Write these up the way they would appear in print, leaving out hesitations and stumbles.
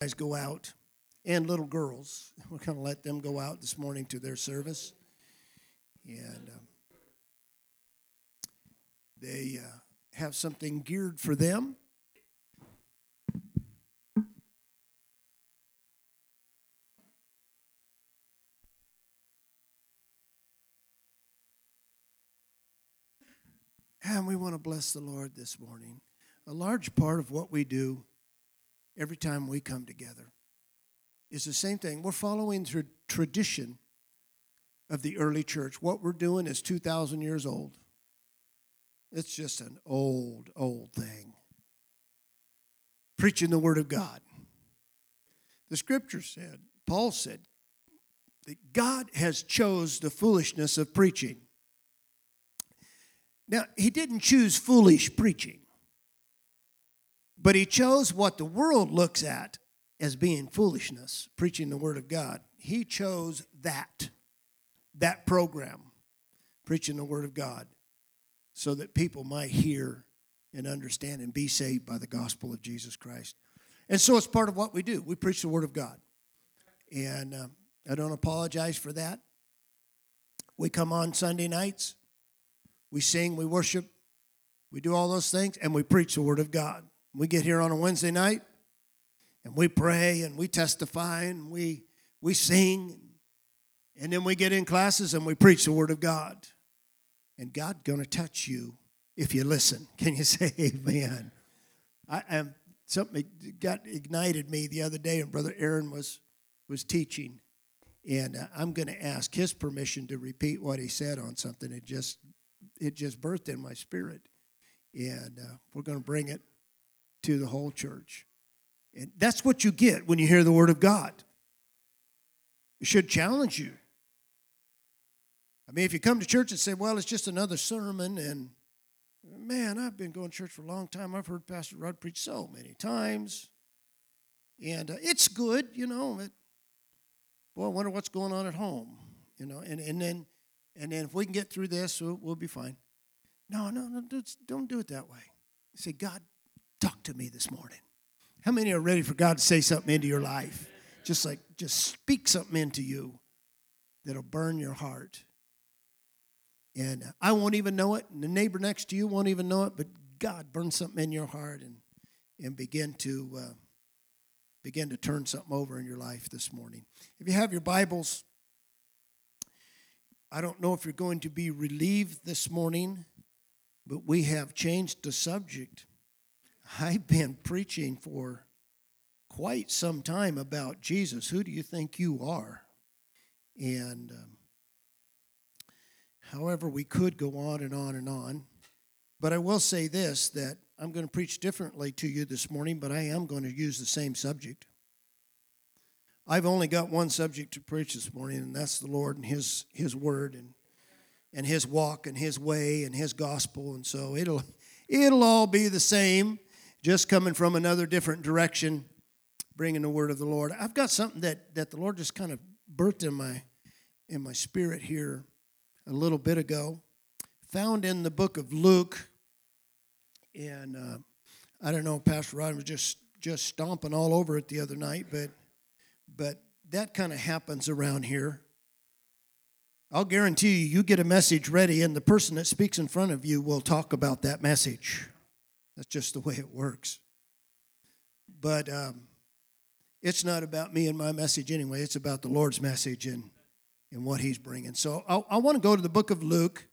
guys go out, and little girls. We're going to let them go out this morning to their service. And they have something geared for them. And we want to bless the Lord this morning. A large part of what we do every time we come together is the same thing. We're following through tradition of the early church. What we're doing is 2,000 years old. It's just an old, old thing. Preaching the Word of God. The Scripture said, Paul said, that God has chose the foolishness of preaching. Now, he didn't choose foolish preaching, but he chose what the world looks at as being foolishness, preaching the Word of God. He chose that program, preaching the Word of God, so that people might hear and understand and be saved by the gospel of Jesus Christ. And so it's part of what we do. We preach the Word of God. And I don't apologize for that. We come on Sunday nights. We sing, we worship, we do all those things, and we preach the Word of God. We get here on a Wednesday night, and we pray, and we testify, and we sing. And then we get in classes, and we preach the Word of God. And God's going to touch you if you listen. Can you say amen? Something got ignited me the other day, and Brother Aaron was teaching. And I'm going to ask his permission to repeat what he said on something. It just birthed in my spirit, and we're going to bring it to the whole church. And that's what you get when you hear the Word of God. It should challenge you. I mean, if you come to church and say, well, it's just another sermon, and man, I've been going to church for a long time. I've heard Pastor Rod preach so many times, and it's good, you know. But, boy, I wonder what's going on at home, you know, and then if we can get through this, we'll be fine. No, don't do it that way. Say, God, talk to me this morning. How many are ready for God to say something into your life? Just speak something into you that'll burn your heart. And I won't even know it, and the neighbor next to you won't even know it, but God burn something in your heart and begin to turn something over in your life this morning. If you have your Bibles, I don't know if you're going to be relieved this morning, but we have changed the subject. I've been preaching for quite some time about Jesus. Who do you think you are? And however, we could go on and on and on. But I will say this, that I'm going to preach differently to you this morning, but I am going to use the same subject. I've only got one subject to preach this morning, and that's the Lord and His Word and His walk and His way and His gospel. And so it'll all be the same, just coming from another different direction, bringing the Word of the Lord. I've got something that the Lord just kind of birthed in my spirit here a little bit ago, found in the book of Luke. And I don't know, Pastor Rod was just stomping all over it the other night, but that kind of happens around here. I'll guarantee you get a message ready, and the person that speaks in front of you will talk about that message. That's just the way it works. But it's not about me and my message anyway. It's about the Lord's message and what He's bringing. So I want to go to the book of Luke,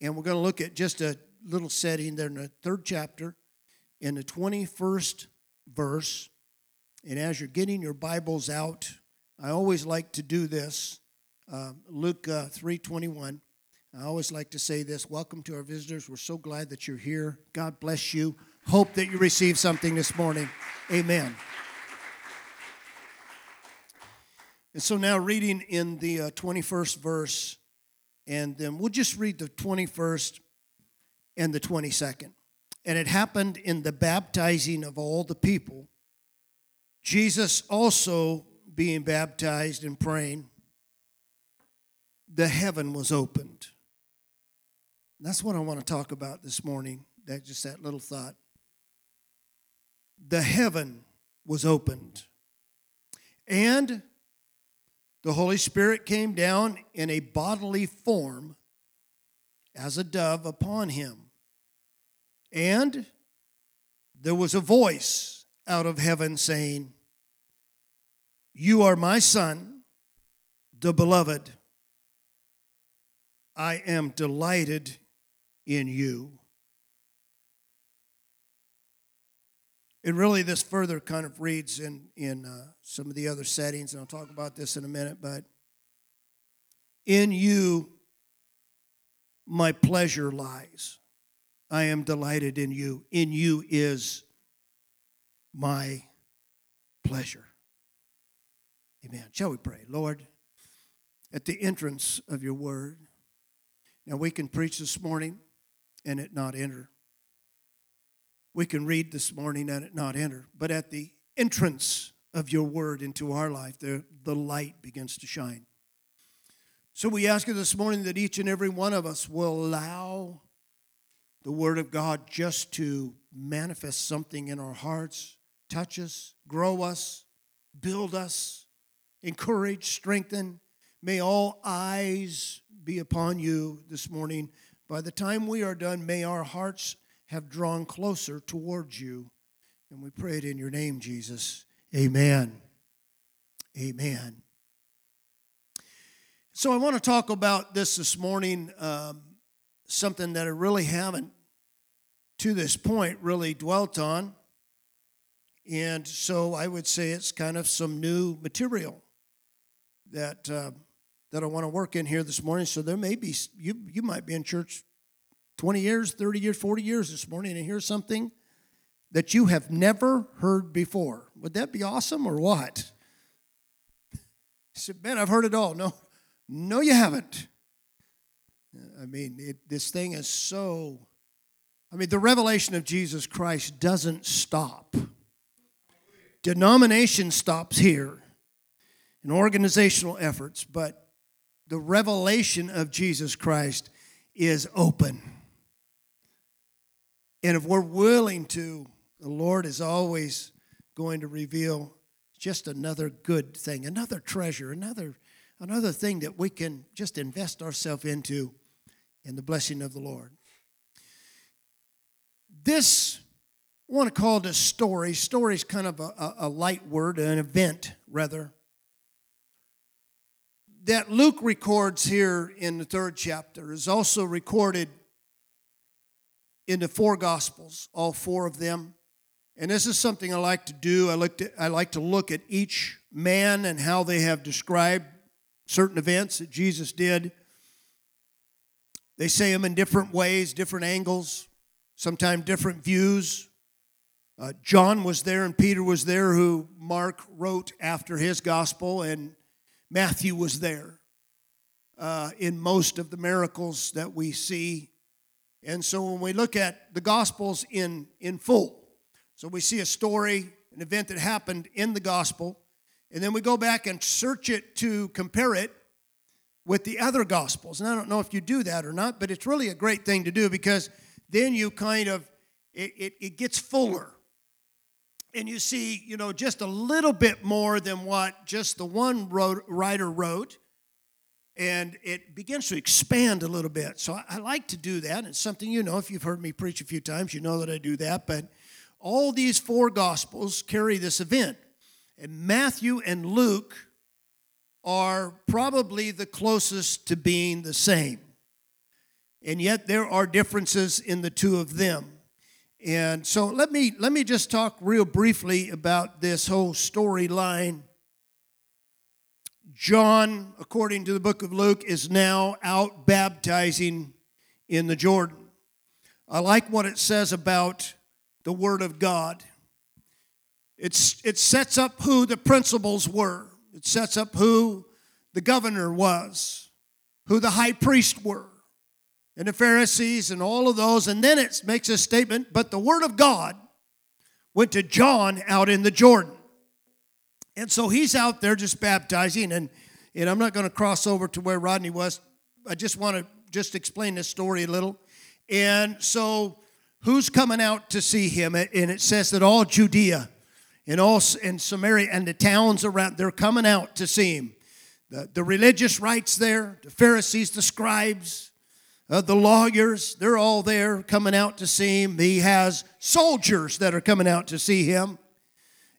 and we're going to look at just a little setting there in the 3rd chapter, in the 21st verse. And as you're getting your Bibles out, I always like to do this. Luke 3:21. I always like to say this. Welcome to our visitors. We're so glad that you're here. God bless you. Hope that you receive something this morning. Amen. And so now reading in the 21st verse, and then we'll just read the 21st and the 22nd. And it happened in the baptizing of all the people, Jesus also being baptized and praying, the heaven was opened. And that's what I want to talk about this morning, that just that little thought. The heaven was opened. And the Holy Spirit came down in a bodily form as a dove upon him. And there was a voice out of heaven saying, "You are my son, the beloved. I am delighted in you." And really this further kind of reads in some of the other settings, and I'll talk about this in a minute, but in you my pleasure lies. I am delighted in you. In you is my pleasure. Amen. Shall we pray? Lord, at the entrance of your word, now we can preach this morning and it not enter. We can read this morning and it not enter. But at the entrance of your word into our life, the light begins to shine. So we ask you this morning that each and every one of us will allow the word of God just to manifest something in our hearts, touch us, grow us, build us, encourage, strengthen. May all eyes be upon you this morning. By the time we are done, may our hearts have drawn closer towards you. And we pray it in your name, Jesus. Amen. Amen. So I want to talk about this morning, something that I really haven't, to this point, really dwelt on. And so I would say it's kind of some new material that I want to work in here this morning. So there may be, you might be in church 20 years, 30 years, 40 years this morning and hear something that you have never heard before. Would that be awesome or what? You said, "Man, I've heard it all." No, you haven't. I mean, this thing is so, the revelation of Jesus Christ doesn't stop. Denomination stops here in organizational efforts, but the revelation of Jesus Christ is open. And if we're willing to, the Lord is always going to reveal just another good thing, another treasure, another thing that we can just invest ourselves into in the blessing of the Lord. This, I want to call this story. Story is kind of a light word, an event, rather, that Luke records here in the 3rd chapter is also recorded in the 4 Gospels, all 4 of them. And this is something I like to do. I like to look at each man and how they have described certain events that Jesus did. They say them in different ways, different angles, sometimes different views. John was there and Peter was there, who Mark wrote after his Gospel, and Matthew was there in most of the miracles that we see. And so when we look at the Gospels in full, so we see a story, an event that happened in the Gospel, and then we go back and search it to compare it with the other Gospels. And I don't know if you do that or not, but it's really a great thing to do, because then you kind of, it gets fuller. And you see, just a little bit more than what just the one writer wrote. And it begins to expand a little bit. So I like to do that. It's something, if you've heard me preach a few times, you know that I do that. But all these 4 Gospels carry this event. And Matthew and Luke are probably the closest to being the same. And yet there are differences in the two of them. And so let me just talk real briefly about this whole storyline. John, according to the book of Luke, is now out baptizing in the Jordan. I like what it says about the Word of God. It sets up who the principals were. It sets up who the governor was, who the high priest were, and the Pharisees and all of those. And then it makes a statement, but the Word of God went to John out in the Jordan. And so he's out there just baptizing, and I'm not going to cross over to where Rodney was. I just want to just explain this story a little. And so who's coming out to see him? And it says that all Judea and also in Samaria and the towns around, they're coming out to see him. The religious rites there, the Pharisees, the scribes, the lawyers, they're all there coming out to see him. He has soldiers that are coming out to see him.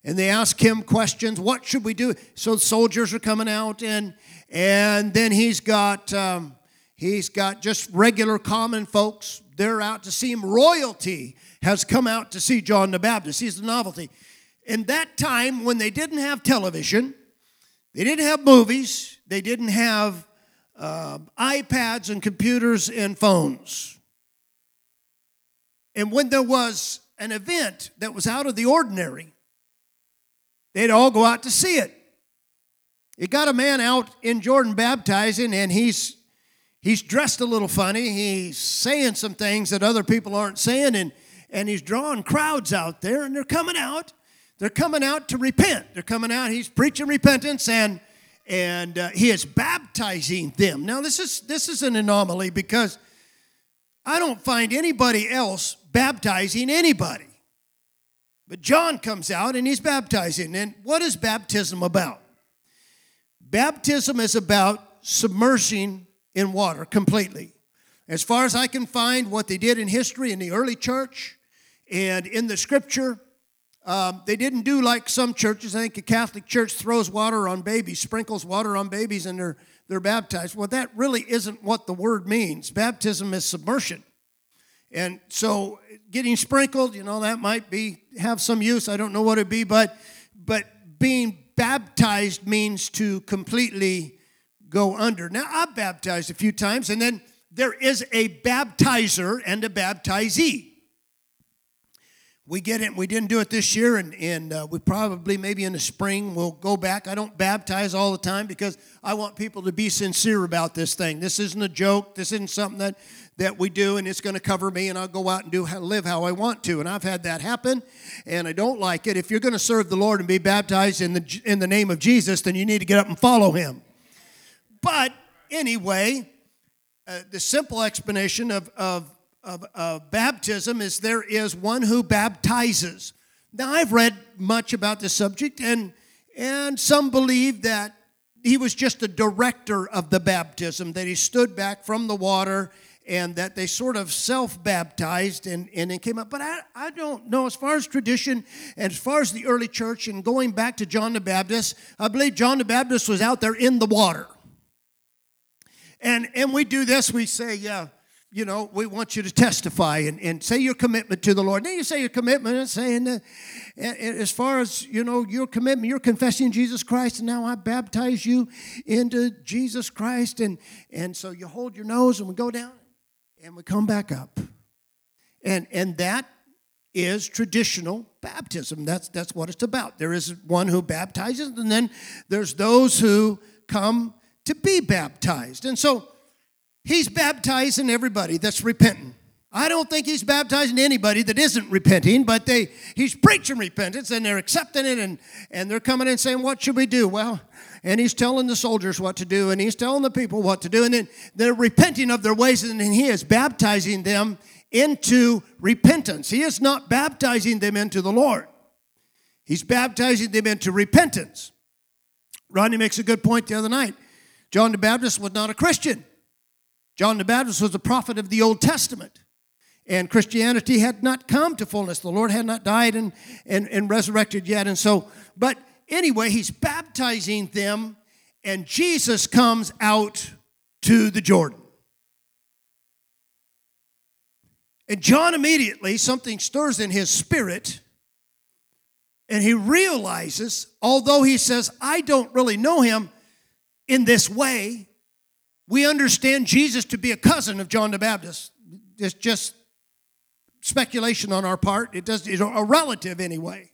And they ask him questions. What should we do? So soldiers are coming out, and then he's got just regular common folks. They're out to see him. Royalty has come out to see John the Baptist. He's the novelty. In that time when they didn't have television, they didn't have movies, they didn't have iPads and computers and phones. And when there was an event that was out of the ordinary, they'd all go out to see it. It got a man out in Jordan baptizing, and he's dressed a little funny. He's saying some things that other people aren't saying, and he's drawing crowds out there, and they're coming out. They're coming out to repent. They're coming out. He's preaching repentance, and he is baptizing them. Now, this is an anomaly because I don't find anybody else baptizing anybody. But John comes out, and he's baptizing. And what is baptism about? Baptism is about submerging in water completely. As far as I can find, what they did in history in the early church and in the Scripture, they didn't do like some churches. I think a Catholic church throws water on babies, sprinkles water on babies, and they're baptized. Well, that really isn't what the word means. Baptism is submersion. And so getting sprinkled, that might have some use. I don't know what it'd be, but being baptized means to completely go under. Now, I've baptized a few times, and then there is a baptizer and a baptizee. We get it. We didn't do it this year, and we probably maybe in the spring we'll go back. I don't baptize all the time because I want people to be sincere about this thing. This isn't a joke. This isn't something that we do, and it's going to cover me, and I'll go out and live how I want to. And I've had that happen, and I don't like it. If you're going to serve the Lord and be baptized in the name of Jesus, then you need to get up and follow him. But anyway, the simple explanation of baptism is there is one who baptizes. Now, I've read much about this subject, and some believe that he was just the director of the baptism, that he stood back from the water, and that they sort of self-baptized and it came up. But I don't know. As far as tradition, as far as the early church, and going back to John the Baptist, I believe John the Baptist was out there in the water. And we do this. We say, yeah, we want you to testify and say your commitment to the Lord. Then you say your commitment and saying, as far as, your commitment, you're confessing Jesus Christ, and now I baptize you into Jesus Christ. And so you hold your nose, and we go down, and we come back up. And that is traditional baptism. That's what it's about. There is one who baptizes, and then there's those who come to be baptized. And so he's baptizing everybody that's repenting. I don't think he's baptizing anybody that isn't repenting, but he's preaching repentance, and they're accepting it, and they're coming in saying, what should we do? Well, and he's telling the soldiers what to do, and he's telling the people what to do, and then they're repenting of their ways, and then he is baptizing them into repentance. He is not baptizing them into the Lord. He's baptizing them into repentance. Rodney makes a good point the other night. John the Baptist was not a Christian. John the Baptist was a prophet of the Old Testament. And Christianity had not come to fullness. The Lord had not died and resurrected yet. And so, but anyway, he's baptizing them, and Jesus comes out to the Jordan. And John immediately, something stirs in his spirit, and he realizes, although he says, I don't really know him in this way, we understand Jesus to be a cousin of John the Baptist. It's just speculation on our part. It's a relative anyway.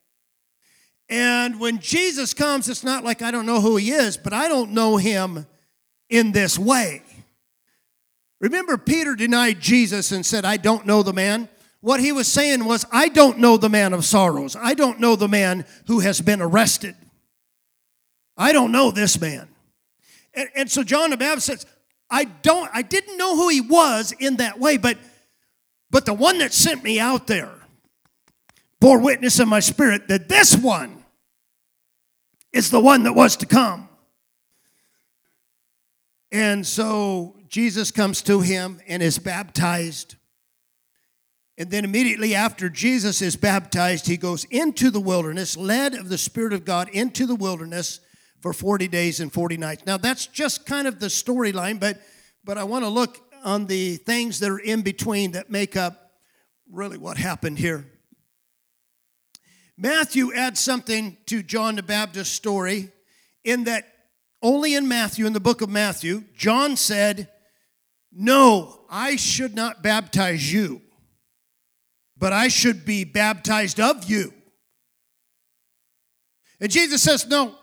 And when Jesus comes, it's not like I don't know who he is, but I don't know him in this way. Remember, Peter denied Jesus and said, I don't know the man. What he was saying was, I don't know the man of sorrows. I don't know the man who has been arrested. I don't know this man. And so John the Baptist says, I didn't know who he was in that way, but the one that sent me out there bore witness in my spirit that this one It's the one that was to come. And so Jesus comes to him and is baptized. And then immediately after Jesus is baptized, he goes into the wilderness, led of the Spirit of God into the wilderness for 40 days and 40 nights. Now, that's just kind of the storyline, but I want to look on the things that are in between that make up really what happened here. Matthew adds something to John the Baptist's story in that only in Matthew, in the book of Matthew, John said, "No, I should not baptize you, but I should be baptized of you." And Jesus says, "No,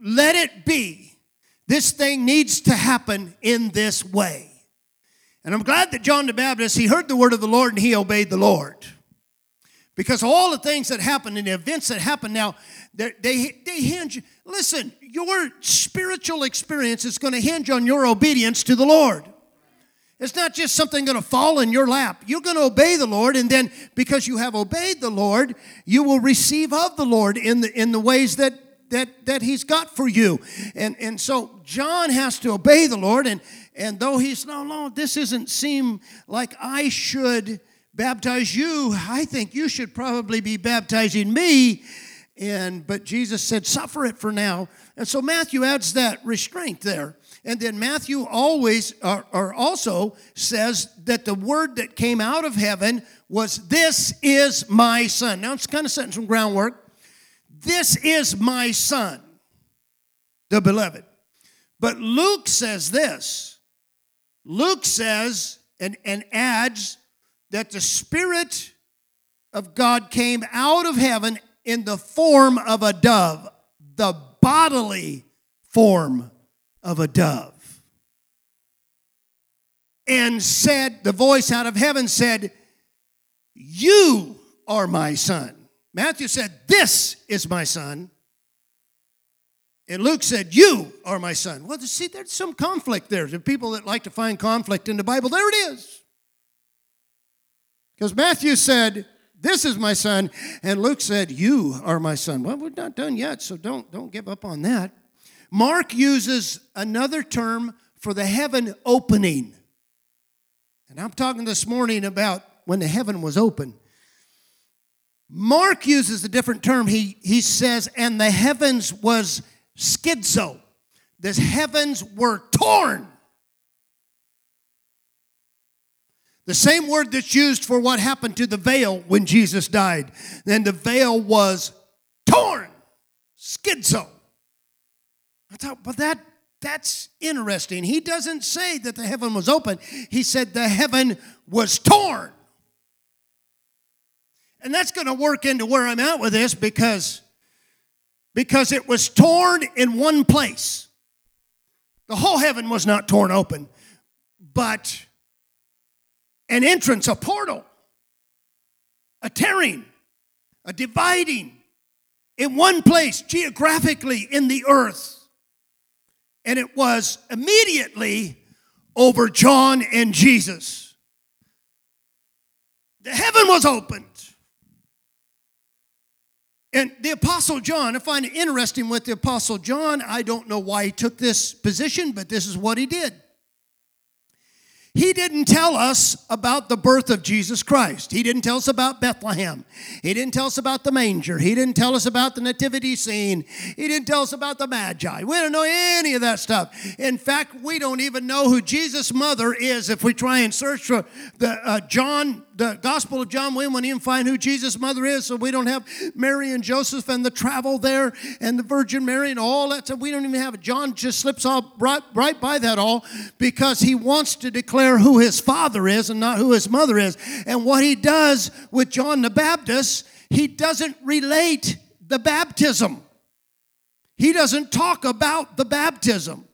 let it be. This thing needs to happen in this way." And I'm glad that John the Baptist, he heard the word of the Lord and he obeyed the Lord. Because all the things that happen and the events that happen now, they hinge. Listen, your spiritual experience is going to hinge on your obedience to the Lord. It's not just something going to fall in your lap. You're going to obey the Lord, and then because you have obeyed the Lord, you will receive of the Lord in the ways that He's got for you. And so John has to obey the Lord, and though he's, no, this doesn't seem like I should baptize you. I think you should probably be baptizing me. But Jesus said, suffer it for now. And so Matthew adds that restraint there. And then Matthew also says that the word that came out of heaven was, "This is my son." Now, it's kind of setting some groundwork. This is my son, the beloved. But Luke says this. Luke says and adds that the Spirit of God came out of heaven in the form of a dove, the bodily form of a dove. And said, the voice out of heaven said, "You are my son." Matthew said, "This is my son." And Luke said, "You are my son." Well, see, there's some conflict there. There are people that like to find conflict in the Bible. There it is. Because Matthew said, "This is my son," and Luke said, "You are my son." Well, we're not done yet, so don't give up on that. Mark uses another term for the heaven opening. And I'm talking this morning about when the heaven was open. Mark uses a different term. He says, "And the heavens was schizo." The heavens were torn. The same word that's used for what happened to the veil when Jesus died. Then the veil was torn. Schizo. I thought, well, that's interesting. He doesn't say that the heaven was open. He said the heaven was torn. And that's going to work into where I'm at with this because it was torn in one place. The whole heaven was not torn open, but an entrance, a portal, a tearing, a dividing in one place geographically in the earth. And it was immediately over John and Jesus. The heaven was opened. And the Apostle John, I find it interesting with the Apostle John. I don't know why he took this position, but this is what he did. He didn't tell us about the birth of Jesus Christ. He didn't tell us about Bethlehem. He didn't tell us about the manger. He didn't tell us about the nativity scene. He didn't tell us about the Magi. We don't know any of that stuff. In fact, we don't even know who Jesus' mother is. If we try and search for the Gospel of John, we won't even find who Jesus' mother is. So we don't have Mary and Joseph and the travel there and the Virgin Mary and all that stuff. We don't even have it. John just slips all right by that all because he wants to declare who his father is and not who his mother is. And what he does with John the Baptist, he doesn't relate the baptism. He doesn't talk about the baptism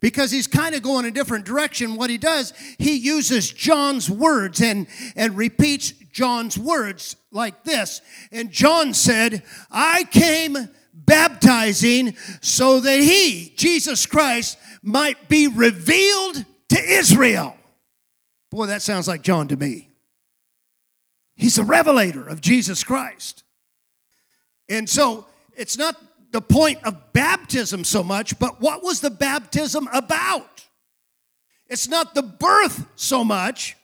because he's kind of going a different direction. What he does, he uses John's words and repeats John's words like this. And John said, "I came baptizing so that he, Jesus Christ, might be revealed to Israel." Boy, that sounds like John to me. He's a revelator of Jesus Christ. And so it's not the point of baptism so much, but what was the baptism about? It's not the birth so much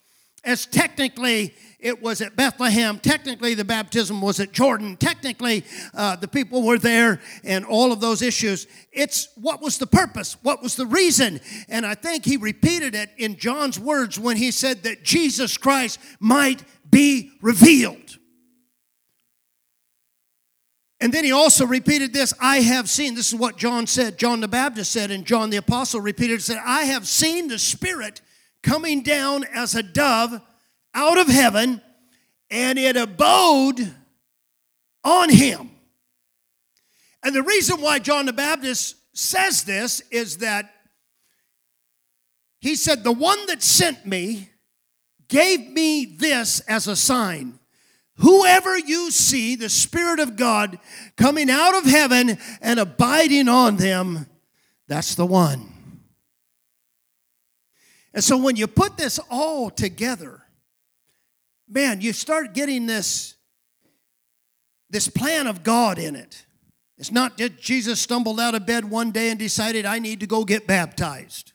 as technically it was at Bethlehem. Technically, the baptism was at Jordan. Technically, the people were there and all of those issues. It's what was the purpose? What was the reason? And I think he repeated it in John's words when he said that Jesus Christ might be revealed. And then he also repeated this, I have seen. This is what John said, John the Baptist said, and John the Apostle repeated, said, I have seen the Spirit coming down as a dove out of heaven, and it abode on him. And the reason why John the Baptist says this is that he said, the one that sent me gave me this as a sign. Whoever you see the Spirit of God coming out of heaven and abiding on them, that's the one. And so when you put this all together, man, you start getting this plan of God in it. It's not that Jesus stumbled out of bed one day and decided, I need to go get baptized.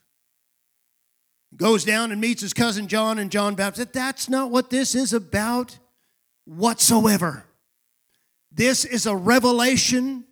Goes down and meets his cousin John and John Baptist. That's not what this is about whatsoever. This is a revelation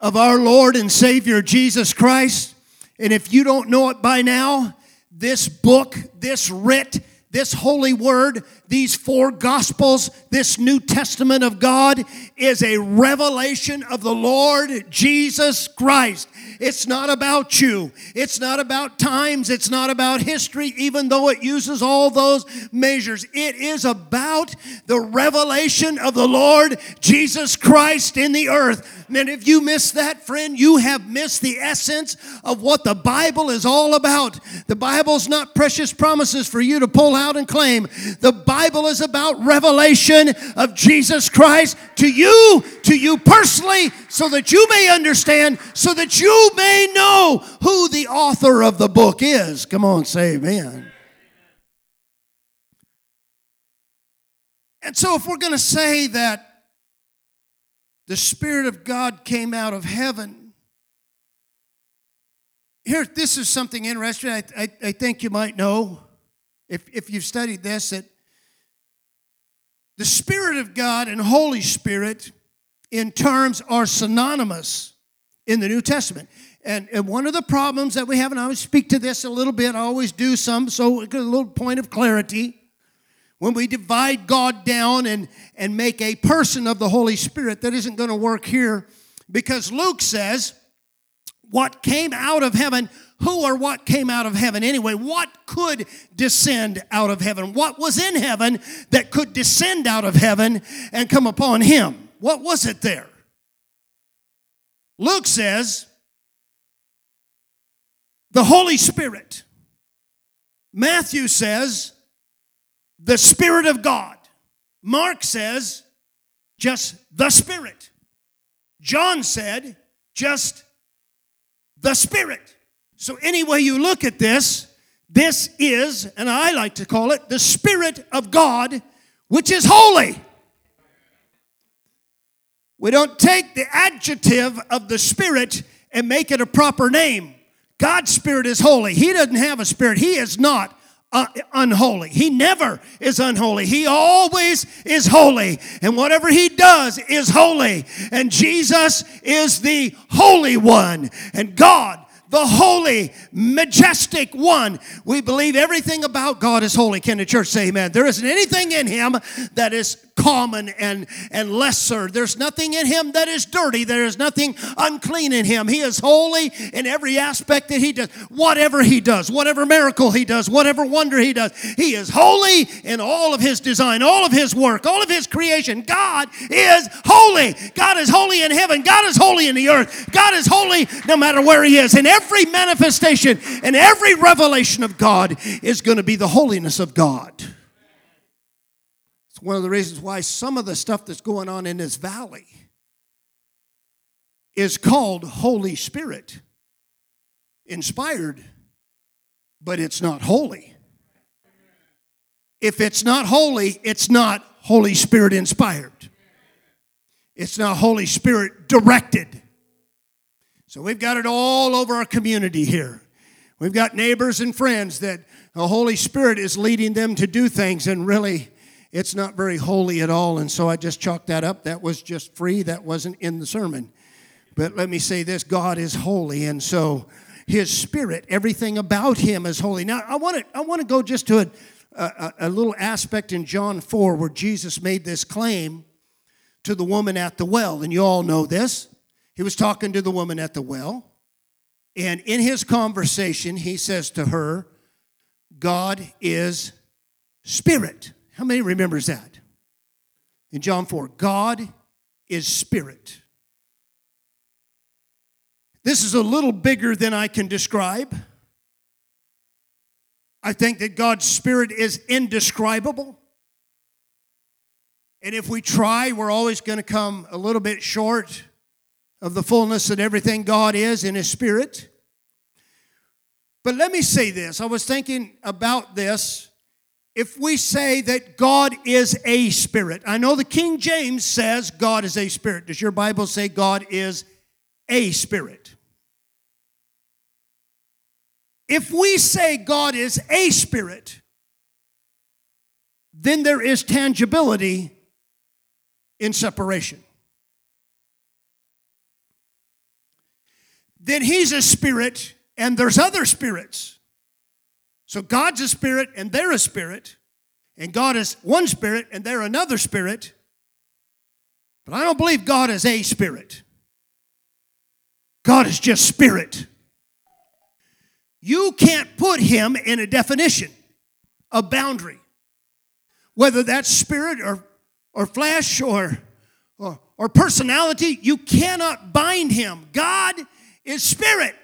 of our Lord and Savior Jesus Christ. And if you don't know it by now, this book, this writ, this holy word, these four gospels, this New Testament of God is a revelation of the Lord Jesus Christ. It's not about you. It's not about times. It's not about history, even though it uses all those measures. It is about the revelation of the Lord Jesus Christ in the earth. And if you miss that, friend, you have missed the essence of what the Bible is all about. The Bible's not precious promises for you to pull out and claim. The Bible is about revelation of Jesus Christ to you personally, so that you may understand, so that you may know who the author of the book is. Come on, say amen. And so if we're going to say that the Spirit of God came out of heaven, here, this is something interesting I think you might know. If you've studied this, that the Spirit of God and Holy Spirit in terms are synonymous in the New Testament. And one of the problems that we have, and I always speak to this a little bit, I always do some, so a little point of clarity. When we divide God down and make a person of the Holy Spirit, that isn't going to work here, because Luke says, what came out of heaven. Who or what came out of heaven anyway? What could descend out of heaven? What was in heaven that could descend out of heaven and come upon him? What was it there? Luke says, the Holy Spirit. Matthew says, the Spirit of God. Mark says, just the Spirit. John said, just the Spirit. So any way you look at this, this is, and I like to call it, the Spirit of God, which is holy. We don't take the adjective of the Spirit and make it a proper name. God's Spirit is holy. He doesn't have a spirit. He is not unholy. He never is unholy. He always is holy. And whatever he does is holy. And Jesus is the Holy One. And God, the holy, majestic one. We believe everything about God is holy. Can the church say amen? There isn't anything in him that is common and lesser. There's nothing in him that is dirty. There is nothing unclean in him. He is holy in every aspect that he does. Whatever he does, whatever miracle he does, whatever wonder he does, he is holy in all of his design, all of his work, all of his creation. God is holy. God is holy in heaven. God is holy in the earth. God is holy no matter where he is. In every manifestation and every revelation of God is going to be the holiness of God. It's one of the reasons why some of the stuff that's going on in this valley is called Holy Spirit inspired, but it's not holy. If it's not holy, it's not Holy Spirit inspired. It's not Holy Spirit directed. So we've got it all over our community here. We've got neighbors and friends that the Holy Spirit is leading them to do things, and really it's not very holy at all, and so I just chalked that up. That was just free. That wasn't in the sermon. But let me say this, God is holy, and so His Spirit, everything about Him is holy. Now, I want to go just to a little aspect in John 4 where Jesus made this claim to the woman at the well, and you all know this. He was talking to the woman at the well, and in his conversation, he says to her, God is Spirit. How many remembers that? In John 4, God is Spirit. This is a little bigger than I can describe. I think that God's Spirit is indescribable. And if we try, we're always going to come a little bit short of the fullness of everything God is in His Spirit. But let me say this. I was thinking about this. If we say that God is a Spirit, I know the King James says God is a Spirit. Does your Bible say God is a Spirit? If we say God is a Spirit, then there is tangibility in separation. Then He's a Spirit, and there's other spirits. So God's a Spirit, and they're a Spirit. And God is one Spirit, and they're another Spirit. But I don't believe God is a Spirit. God is just Spirit. You can't put Him in a definition, a boundary. Whether that's Spirit or flesh or personality, you cannot bind Him. God is Spirit.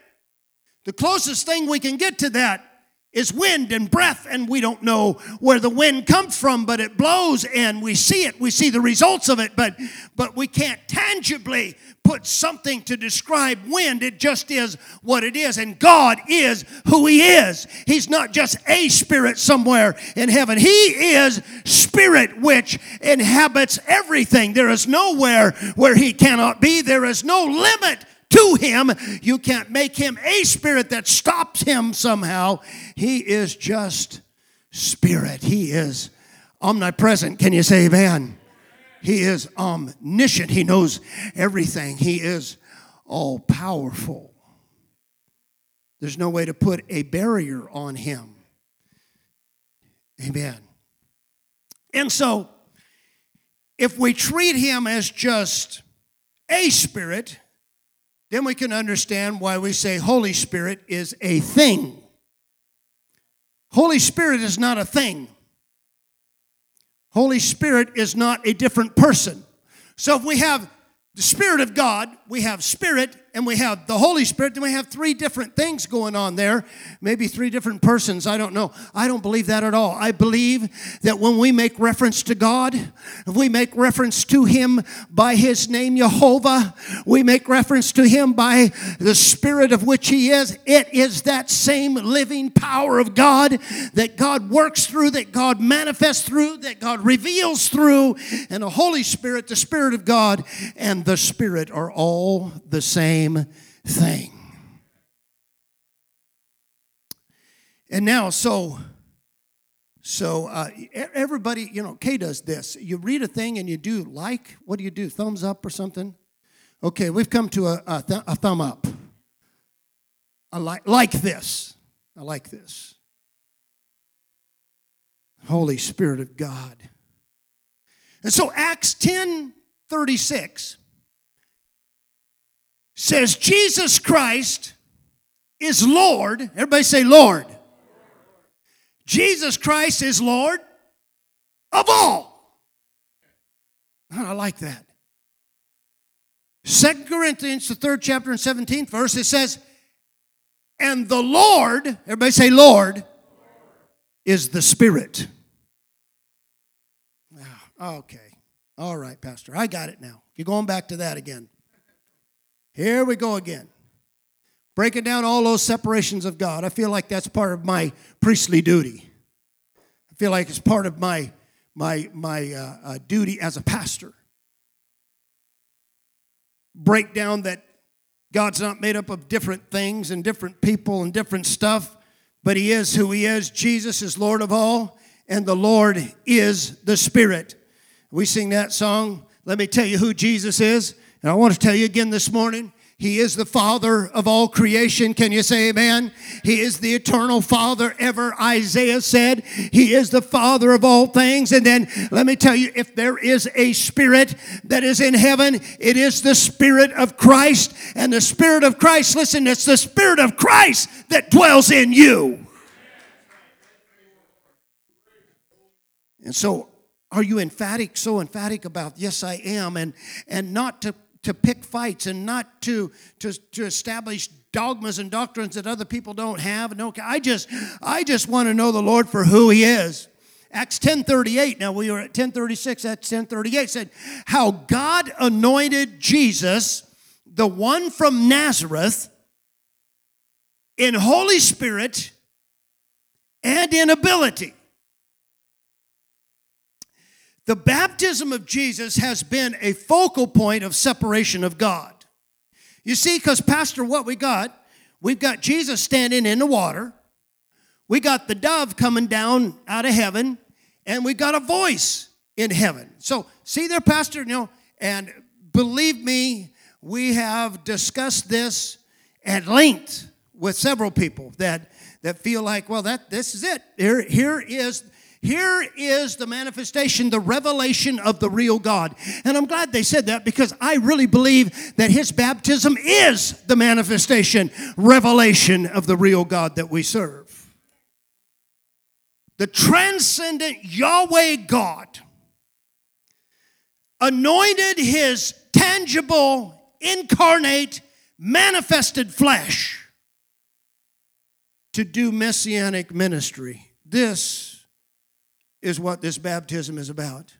The closest thing we can get to that is wind and breath, and we don't know where the wind comes from, but it blows, and we see it. We see the results of it, but we can't tangibly put something to describe wind. It just is what it is, and God is who He is. He's not just a Spirit somewhere in heaven. He is Spirit, which inhabits everything. There is nowhere where He cannot be. There is no limit to Him. You can't make Him a Spirit that stops Him somehow. He is just Spirit. He is omnipresent. Can you say amen? He is omniscient. He knows everything. He is all-powerful. There's no way to put a barrier on Him. Amen. And so, if we treat Him as just a Spirit, then we can understand why we say Holy Spirit is a thing. Holy Spirit is not a thing. Holy Spirit is not a different person. So if we have the Spirit of God, we have Spirit, and we have the Holy Spirit, then we have three different things going on there. Maybe three different persons, I don't know. I don't believe that at all. I believe that when we make reference to God, if we make reference to Him by His name, Jehovah, we make reference to Him by the Spirit of which He is, it is that same living power of God that God works through, that God manifests through, that God reveals through, and the Holy Spirit, the Spirit of God, and the Spirit are all the same thing. And now, so everybody, you know, Kay does this. You read a thing and you do like, what do you do? Thumbs up or something? Okay, we've come to a thumb up. I like this. I like this. Holy Spirit of God. And so Acts 10:36. Says Jesus Christ is Lord. Everybody say Lord. Lord. Jesus Christ is Lord of all. I like that. 2 Corinthians, the 3rd chapter and 17th verse, it says, and the Lord, everybody say Lord, Lord, is the Spirit. Okay. All right, Pastor. I got it now. You're going back to that again. Here we go again. Breaking down all those separations of God. I feel like that's part of my priestly duty. I feel like it's part of my duty as a pastor. Break down that God's not made up of different things and different people and different stuff, but He is who He is. Jesus is Lord of all, and the Lord is the Spirit. We sing that song. Let me tell you who Jesus is, and I want to tell you again this morning. He is the Father of all creation. Can you say amen? He is the eternal Father ever. Isaiah said He is the Father of all things. And then let me tell you, if there is a Spirit that is in heaven, it is the Spirit of Christ. And the Spirit of Christ, listen, it's the Spirit of Christ that dwells in you. And so are you emphatic, so emphatic about, yes, I am, and not to pick fights and not to establish dogmas and doctrines that other people don't have. No, I just want to know the Lord for who He is. Acts 10:38. Now we were at 10:36. Acts 10:38 said, "How God anointed Jesus, the one from Nazareth, in Holy Spirit and in ability." The baptism of Jesus has been a focal point of separation of God. You see, because, Pastor, what we've got Jesus standing in the water. We got the dove coming down out of heaven, and we got a voice in heaven. So, see there, Pastor, and believe me, we have discussed this at length with several people that feel like, well, this is it. Here is the manifestation, the revelation of the real God. And I'm glad they said that, because I really believe that His baptism is the manifestation, revelation of the real God that we serve. The transcendent Yahweh God anointed His tangible, incarnate, manifested flesh to do messianic ministry. This is what this baptism is about.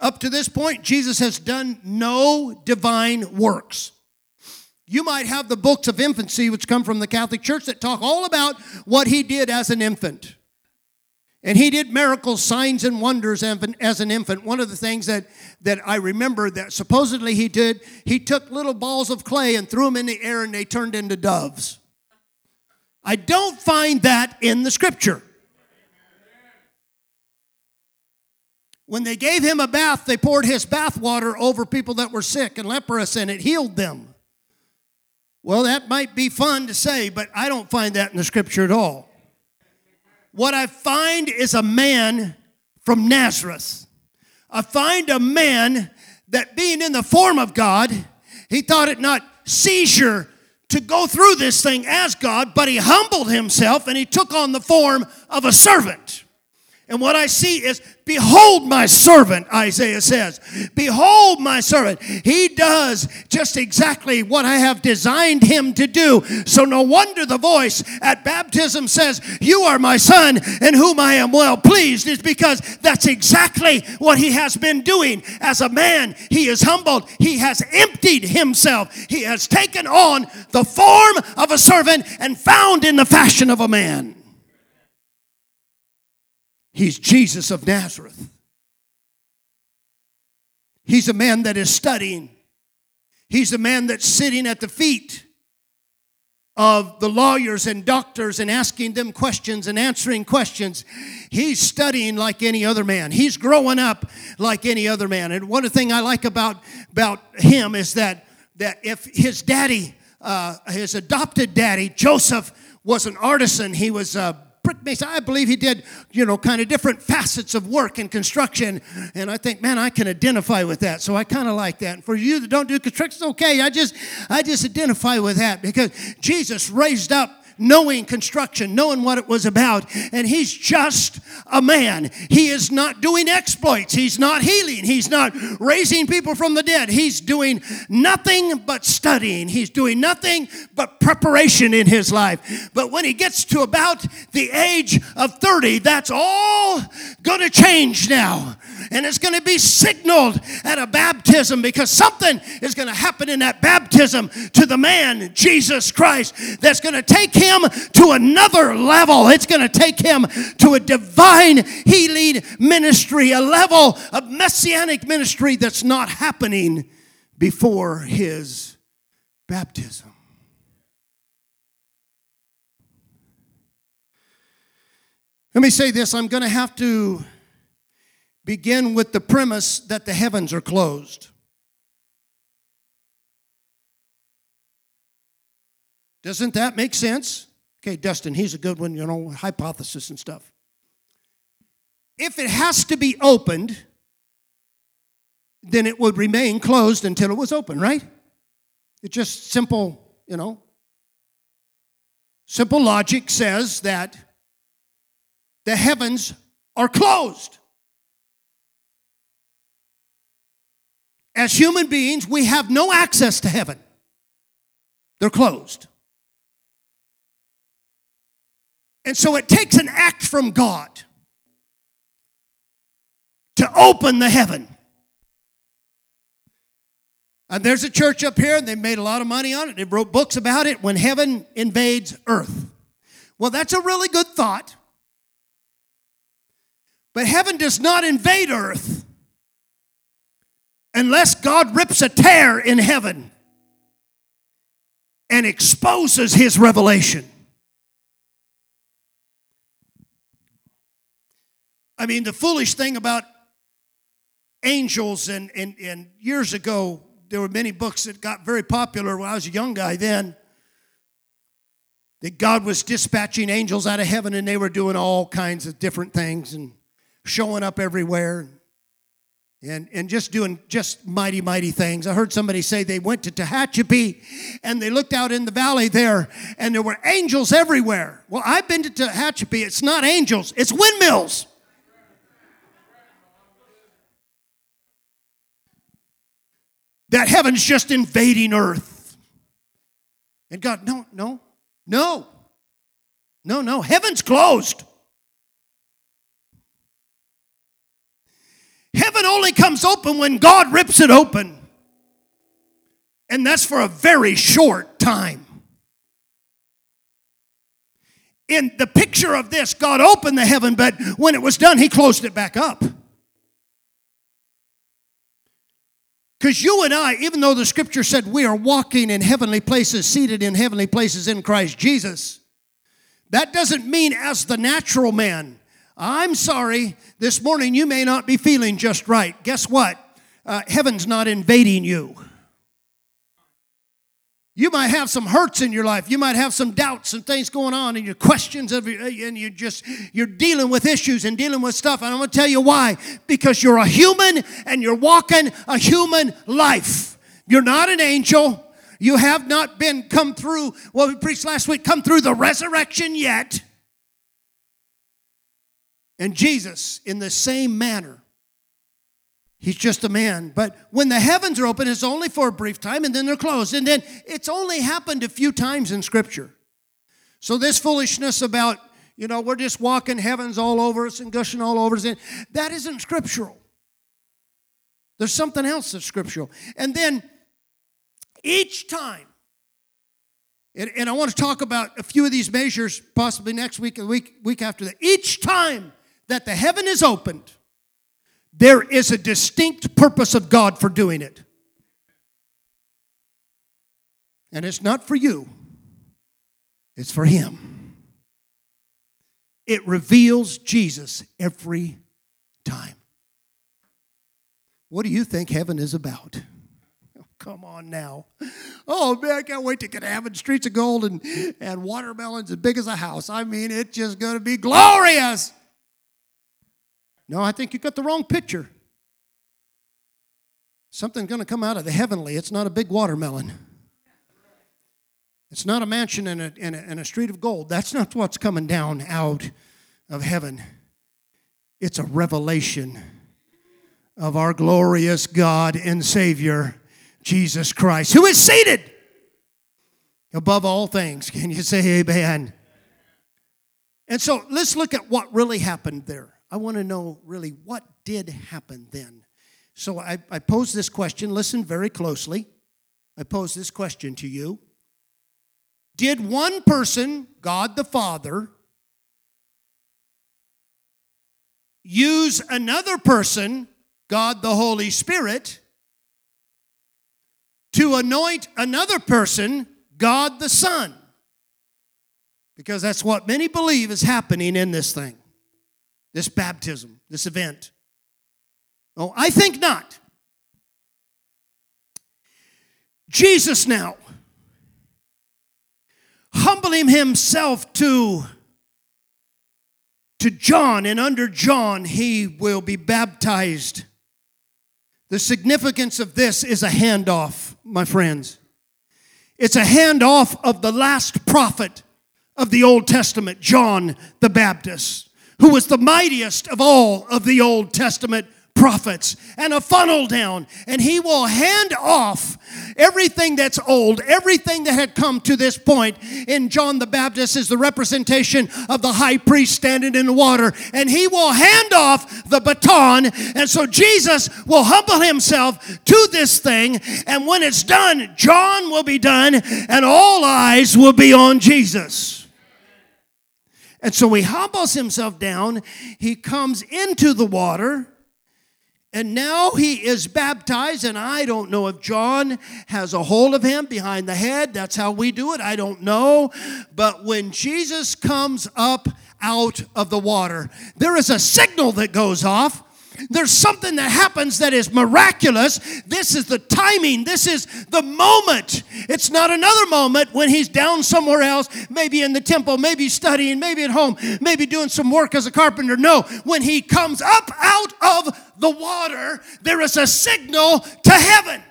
Up to this point, Jesus has done no divine works. You might have the books of infancy, which come from the Catholic Church, that talk all about what He did as an infant. And He did miracles, signs, and wonders as an infant. One of the things that I remember that supposedly He did, He took little balls of clay and threw them in the air, and they turned into doves. I don't find that in the Scripture. When they gave Him a bath, they poured His bath water over people that were sick and leprous, and it healed them. Well, that might be fun to say, but I don't find that in the Scripture at all. What I find is a man from Nazareth. I find a man that, being in the form of God, he thought it not seizure to go through this thing as God, but he humbled himself and he took on the form of a servant. And what I see is, behold my servant, Isaiah says. Behold my servant. He does just exactly what I have designed him to do. So no wonder the voice at baptism says, you are my son in whom I am well pleased. It's because that's exactly what He has been doing. As a man, He is humbled. He has emptied Himself. He has taken on the form of a servant and found in the fashion of a man. He's Jesus of Nazareth. He's a man that is studying. He's a man that's sitting at the feet of the lawyers and doctors and asking them questions and answering questions. He's studying like any other man. He's growing up like any other man. And one thing I like about him is that if his daddy, his adopted daddy, Joseph, was an artisan, he was I believe he did, kind of different facets of work in construction. And I think, man, I can identify with that. So I kind of like that. And for you that don't do construction, okay, I just identify with that, because Jesus raised up knowing construction, knowing what it was about. And He's just a man. He is not doing exploits. He's not healing. He's not raising people from the dead. He's doing nothing but studying. He's doing nothing but preparation in His life. But when He gets to about the age of 30, that's all going to change now. And it's going to be signaled at a baptism, because something is going to happen in that baptism to the man, Jesus Christ, that's going to take him to another level. It's going to take him to a divine healing ministry, a level of messianic ministry that's not happening before his baptism. Let me say this. I'm going to have to begin with the premise that the heavens are closed. Doesn't that make sense? Okay, Dustin, he's a good one, you know, hypothesis and stuff. If it has to be opened, then it would remain closed until it was open, right? It's just simple, you know. Simple logic says that the heavens are closed. As human beings, we have no access to heaven. They're closed. And so it takes an act from God to open the heaven. And there's a church up here, and they made a lot of money on it. They wrote books about it, When Heaven Invades Earth. Well, that's a really good thought. But heaven does not invade earth unless God rips a tear in heaven and exposes his revelation. I mean, the foolish thing about angels, and years ago, there were many books that got very popular when I was a young guy then, that God was dispatching angels out of heaven, and they were doing all kinds of different things and showing up everywhere and just doing just mighty, mighty things. I heard somebody say they went to Tehachapi and they looked out in the valley there and there were angels everywhere. Well, I've been to Tehachapi. It's not angels. It's windmills. That heaven's just invading earth. And God, no. Heaven's closed. Heaven only comes open when God rips it open. And that's for a very short time. In the picture of this, God opened the heaven, but when it was done, he closed it back up. Because you and I, even though the scripture said we are walking in heavenly places, seated in heavenly places in Christ Jesus, that doesn't mean as the natural man. I'm sorry, this morning you may not be feeling just right. Guess what? Heaven's not invading you. You might have some hurts in your life. You might have some doubts and things going on and your questions and you're dealing with issues and dealing with stuff. And I'm going to tell you why. Because you're a human and you're walking a human life. You're not an angel. You have not been come through, well, we preached last week, come through the resurrection yet. And Jesus, in the same manner, he's just a man. But when the heavens are open, it's only for a brief time, and then they're closed. And then it's only happened a few times in Scripture. So this foolishness about, you know, we're just walking heavens all over us and gushing all over us, that isn't scriptural. There's something else that's scriptural. And then each time, and I want to talk about a few of these measures possibly next week and the week after that. Each time that the heaven is opened, there is a distinct purpose of God for doing it. And it's not for you. It's for him. It reveals Jesus every time. What do you think heaven is about? Oh, come on now. Oh, man, I can't wait to get to heaven, streets of gold and watermelons as big as a house. I mean, it's just going to be glorious. No, I think you got the wrong picture. Something's going to come out of the heavenly. It's not a big watermelon. It's not a mansion and a street of gold. That's not what's coming down out of heaven. It's a revelation of our glorious God and Savior, Jesus Christ, who is seated above all things. Can you say amen? And so let's look at what really happened there. I want to know really what did happen then. So I pose this question. Listen very closely. I pose this question to you. Did one person, God the Father, use another person, God the Holy Spirit, to anoint another person, God the Son? Because that's what many believe is happening in this thing. this baptism, this event? Oh, I think not. Jesus now, humbling himself to John, and under John he will be baptized. The significance of this is a handoff, my friends. It's a handoff of the last prophet of the Old Testament, John the Baptist, who was the mightiest of all of the Old Testament prophets, and a funnel down, and he will hand off everything that's old, everything that had come to this point. In John the Baptist is the representation of the high priest standing in the water, and he will hand off the baton. And so Jesus will humble himself to this thing, and when it's done, John will be done, and all eyes will be on Jesus. And so he humbles himself down, he comes into the water, and now he is baptized, and I don't know if John has a hold of him behind the head. That's how we do it. I don't know. But when Jesus comes up out of the water, there is a signal that goes off. There's something that happens that is miraculous. This is the timing. This is the moment. It's not another moment when he's down somewhere else, maybe in the temple, maybe studying, maybe at home, maybe doing some work as a carpenter. No, when he comes up out of the water, there is a signal to heaven.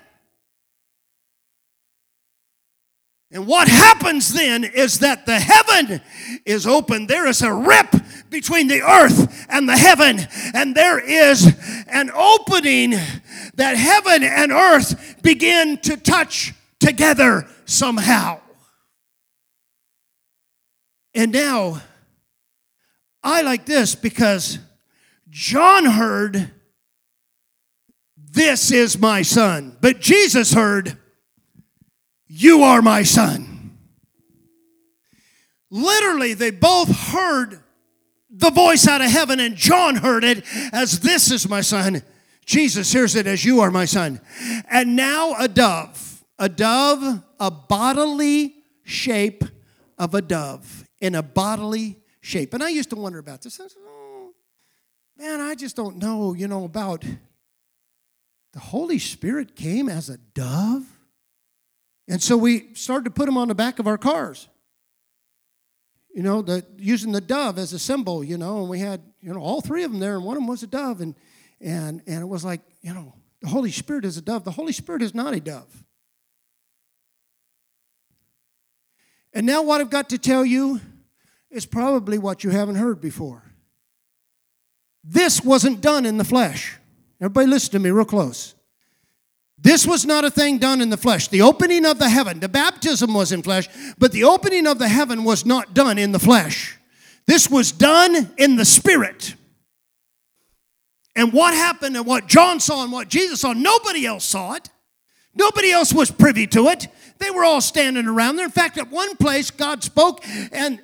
And what happens then is that the heaven is open. There is a rip between the earth and the heaven, and there is an opening that heaven and earth begin to touch together somehow. And now, I like this because John heard, "This is my son," but Jesus heard, "You are my son." Literally, they both heard the voice out of heaven, and John heard it as, "This is my son." Jesus hears it as, "You are my son." And now a dove, a bodily shape of a dove in a bodily shape. And I used to wonder about this. I said, "Oh, man, I just don't know, about the Holy Spirit came as a dove." And so we started to put them on the back of our cars, using the dove as a symbol, and we had, all three of them there, and one of them was a dove, and it was like, the Holy Spirit is a dove. The Holy Spirit is not a dove. And now what I've got to tell you is probably what you haven't heard before. This wasn't done in the flesh. Everybody listen to me real close. This was not a thing done in the flesh. The opening of the heaven, the baptism was in flesh, but the opening of the heaven was not done in the flesh. This was done in the spirit. And what happened and what John saw and what Jesus saw, nobody else saw it. Nobody else was privy to it. They were all standing around there. In fact, at one place, God spoke, and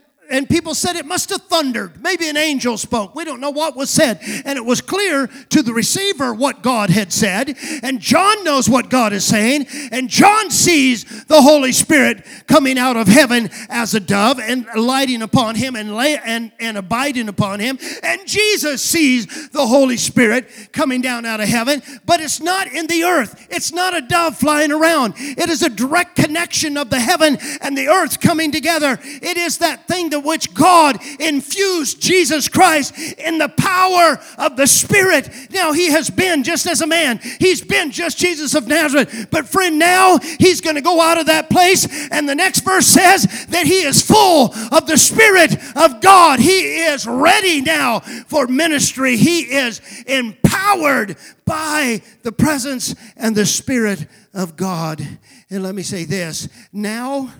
people said it must have thundered. Maybe an angel spoke. We don't know what was said. And it was clear to the receiver what God had said. And John knows what God is saying. And John sees the Holy Spirit coming out of heaven as a dove and lighting upon him and abiding upon him. And Jesus sees the Holy Spirit coming down out of heaven. But it's not in the earth. It's not a dove flying around. It is a direct connection of the heaven and the earth coming together. It is that thing that which God infused Jesus Christ in the power of the Spirit. Now he has been just as a man. He's been just Jesus of Nazareth. But friend, now he's going to go out of that place, and the next verse says that he is full of the Spirit of God. He is ready now for ministry. He is empowered by the presence and the Spirit of God. And let me say this. Now,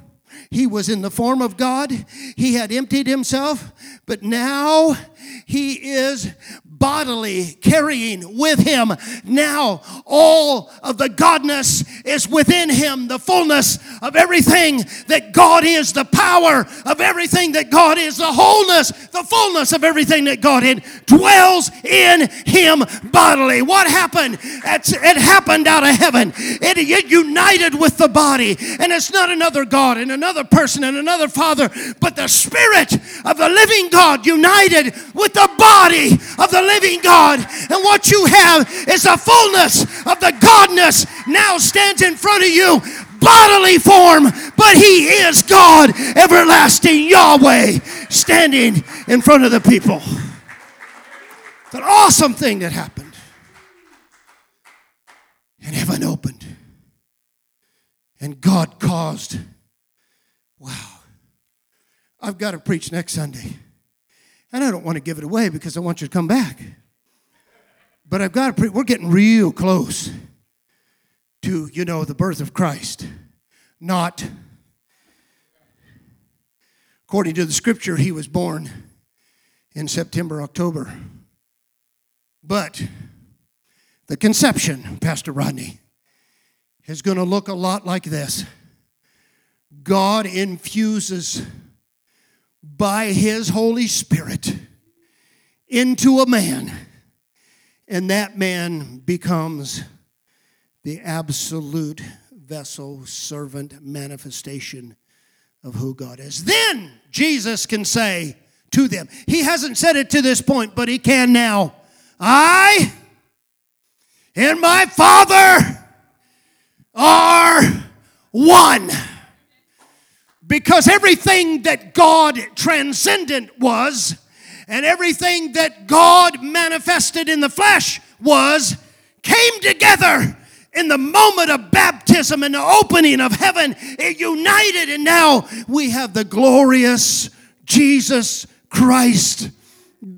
he was in the form of God. He had emptied himself, but now he is bodily, carrying with him. Now all of the godness is within him, the fullness of everything that God is, the power of everything that God is, the wholeness, the fullness of everything that God is, dwells in him bodily. What happened? It happened out of heaven. It united with the body, and it's not another God and another person and another father, but the Spirit of the living God united with the body of the living God. And what you have is the fullness of the Godness now stands in front of you, bodily form, but he is God, everlasting Yahweh, standing in front of the people. It's an awesome thing that happened. And heaven opened. And God caused, wow. I've got to preach next Sunday. And I don't want to give it away because I want you to come back. But I've got to preach. We're getting real close to, the birth of Christ. Not, according to the scripture, he was born in September, October. But the conception, Pastor Rodney, is going to look a lot like this. God infuses by his Holy Spirit into a man, and that man becomes the absolute vessel, servant, manifestation of who God is. Then Jesus can say to them, he hasn't said it to this point, but he can now, I and my Father are one. Because everything that God transcendent was, and everything that God manifested in the flesh was, came together in the moment of baptism and the opening of heaven. It united, and now we have the glorious Jesus Christ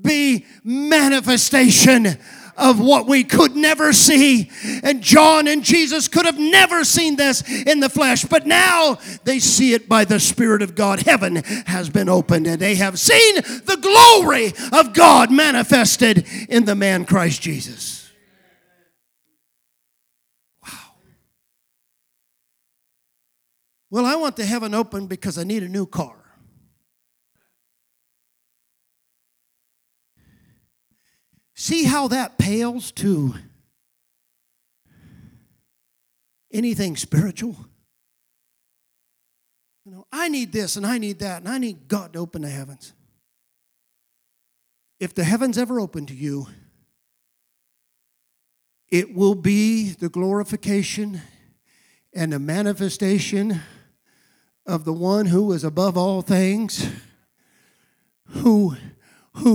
be manifestation of what we could never see. And John and Jesus could have never seen this in the flesh, but now they see it by the Spirit of God. Heaven has been opened, and they have seen the glory of God manifested in the man Christ Jesus. Wow. Well, I want the heaven open because I need a new car. See how that pales to anything spiritual? I need this and I need that, and I need God to open the heavens. If the heavens ever open to you, it will be the glorification and the manifestation of the one who is above all things, who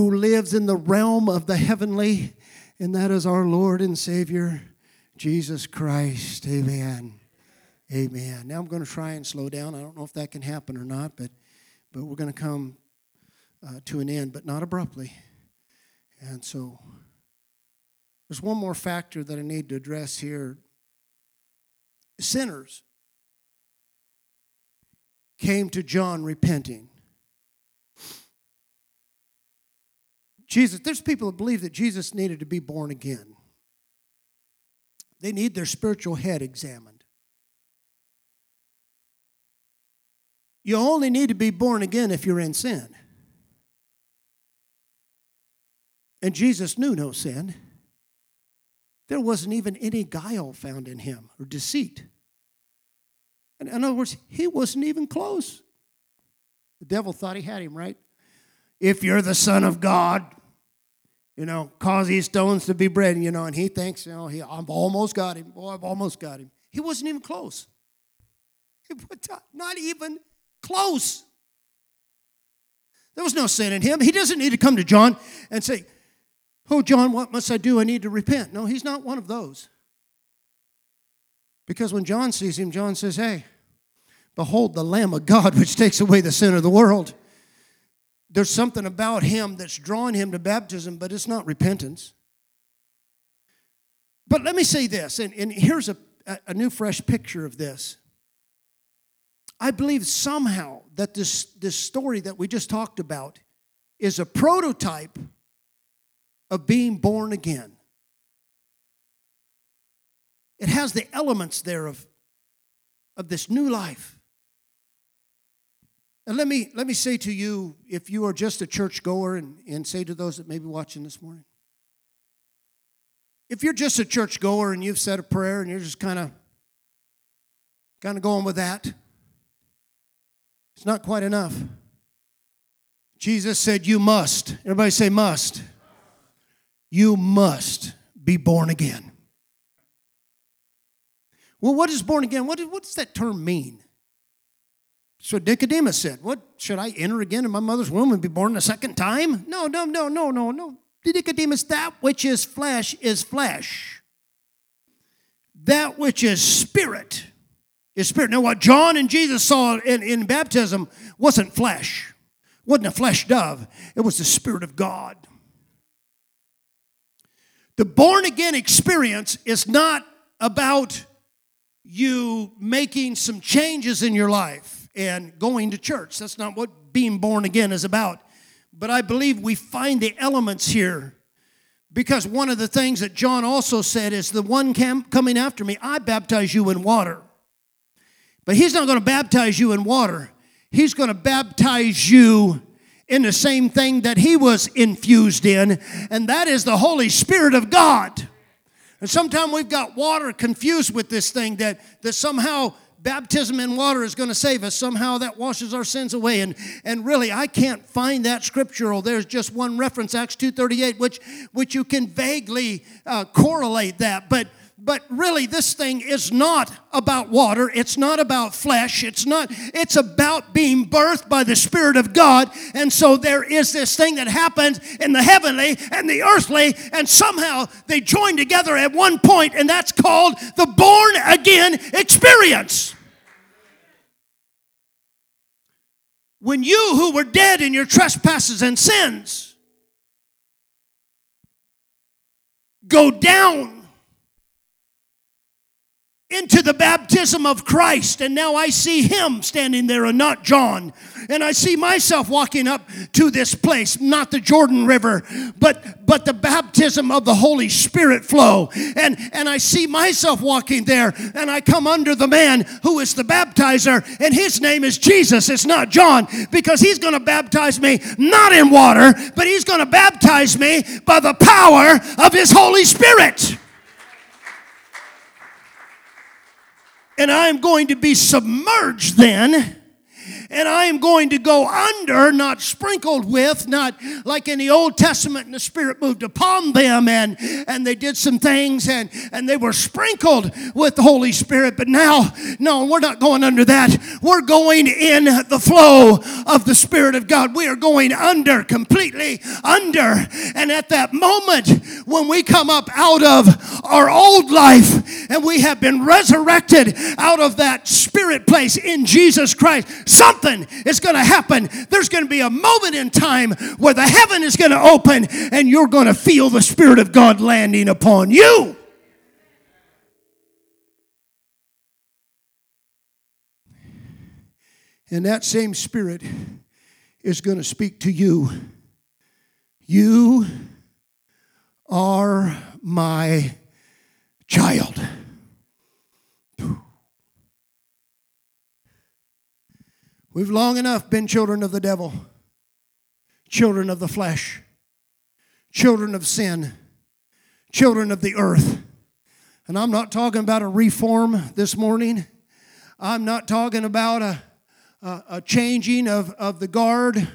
lives in the realm of the heavenly, and that is our Lord and Savior, Jesus Christ. Amen. Amen. Now I'm going to try and slow down. I don't know if that can happen or not, but we're going to come to an end, but not abruptly. And so there's one more factor that I need to address here. Sinners came to John repenting. Jesus, there's people that believe that Jesus needed to be born again. They need their spiritual head examined. You only need to be born again if you're in sin. And Jesus knew no sin. There wasn't even any guile found in him or deceit. And in other words, he wasn't even close. The devil thought he had him, right? If you're the Son of God, cause these stones to be bread, and he thinks, I've almost got him. Boy, I've almost got him. He wasn't even close. Not even close. There was no sin in him. He doesn't need to come to John and say, oh, John, what must I do? I need to repent. No, he's not one of those. Because when John sees him, John says, hey, behold the Lamb of God, which takes away the sin of the world. There's something about him that's drawn him to baptism, but it's not repentance. But let me say this, and here's a new, fresh picture of this. I believe somehow that this story that we just talked about is a prototype of being born again. It has the elements there of this new life. And let me say to you, if you are just a churchgoer, and say to those that may be watching this morning, if you're just a churchgoer and you've said a prayer and you're just kind of going with that, it's not quite enough. Jesus said, you must. Everybody say must. You must be born again. Well, what is born again? What does that term mean? So Nicodemus said, what, should I enter again in my mother's womb and be born a second time? No. Nicodemus, that which is flesh. That which is spirit is spirit. Now, what John and Jesus saw in baptism wasn't flesh. Wasn't a flesh dove. It was the Spirit of God. The born-again experience is not about you making some changes in your life and going to church. That's not what being born again is about. But I believe we find the elements here, because one of the things that John also said is, the one coming after me, I baptize you in water. But he's not going to baptize you in water. He's going to baptize you in the same thing that he was infused in, and that is the Holy Spirit of God. And sometimes we've got water confused with this thing, that somehow baptism in water is going to save us. Somehow that washes our sins away. And really, I can't find that scriptural. There's just one reference, Acts 2:38, which you can vaguely correlate that. But really, this thing is not about water. It's not about flesh. It's about being birthed by the Spirit of God. And so there is this thing that happens in the heavenly and the earthly, and somehow they join together at one point, and that's called the born-again experience. When you who were dead in your trespasses and sins go down into the baptism of Christ, and now I see him standing there and not John, and I see myself walking up to this place, not the Jordan River, but the baptism of the Holy Spirit flow, and I see myself walking there, and I come under the man who is the baptizer, and his name is Jesus. It's not John, because he's going to baptize me not in water, but he's going to baptize me by the power of his Holy Spirit. And I am going to be submerged then, and I am going to go under, not sprinkled with, not like in the Old Testament, and the Spirit moved upon them, and they did some things, and they were sprinkled with the Holy Spirit. But now, no, we're not going under that. We're going in the flow of the Spirit of God. We are going under, completely under. And at that moment, when we come up out of our old life, and we have been resurrected out of that spirit place in Jesus Christ, something is going to happen. There's going to be a moment in time where the heaven is going to open, and you're going to feel the Spirit of God landing upon you. And that same Spirit is going to speak to you. You are my child. We've long enough been children of the devil, children of the flesh, children of sin, children of the earth. And I'm not talking about a reform this morning. I'm not talking about a changing of the guard.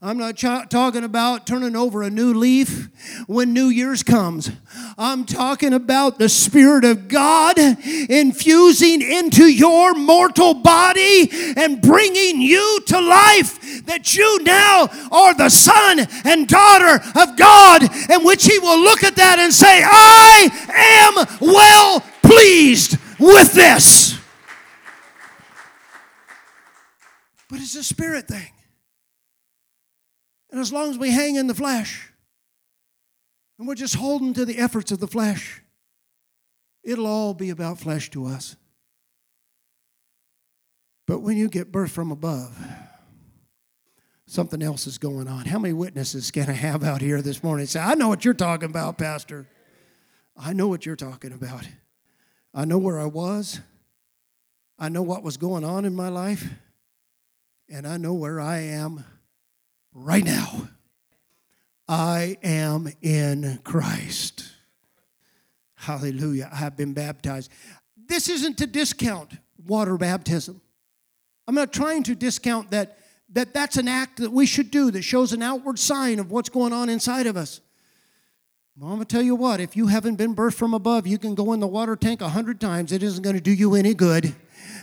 I'm not talking about turning over a new leaf when New Year's comes. I'm talking about the Spirit of God infusing into your mortal body and bringing you to life, that you now are the son and daughter of God, in which he will look at that and say, I am well pleased with this. But it's a spirit thing. And as long as we hang in the flesh, and we're just holding to the efforts of the flesh, it'll all be about flesh to us. But when you get birth from above, something else is going on. How many witnesses can I have out here this morning and say, I know what you're talking about, Pastor. I know what you're talking about. I know where I was. I know what was going on in my life. And I know where I am right now. I am in Christ. Hallelujah. I have been baptized. This isn't to discount water baptism. I'm not trying to discount that that's an act that we should do that shows an outward sign of what's going on inside of us. Well, I'm going to tell you what, if you haven't been birthed from above, you can go in the water tank 100 times. It isn't going to do you any good.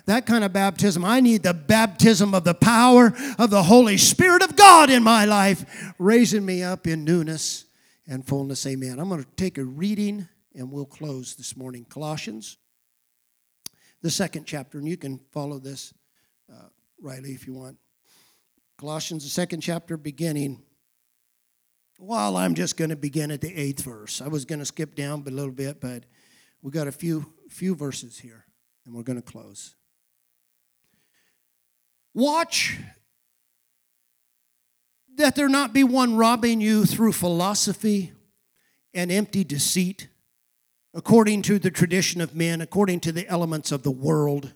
That kind of baptism, I need the baptism of the power of the Holy Spirit of God in my life, raising me up in newness and fullness. Amen. I'm going to take a reading and we'll close this morning. Colossians, the 2nd chapter, and you can follow this, Riley, if you want. Colossians, the 2nd chapter, beginning. Well, I'm just going to begin at the 8th verse. I was going to skip down a little bit, but we got a few verses here, and we're going to close. Watch that there not be one robbing you through philosophy and empty deceit, according to the tradition of men, according to the elements of the world,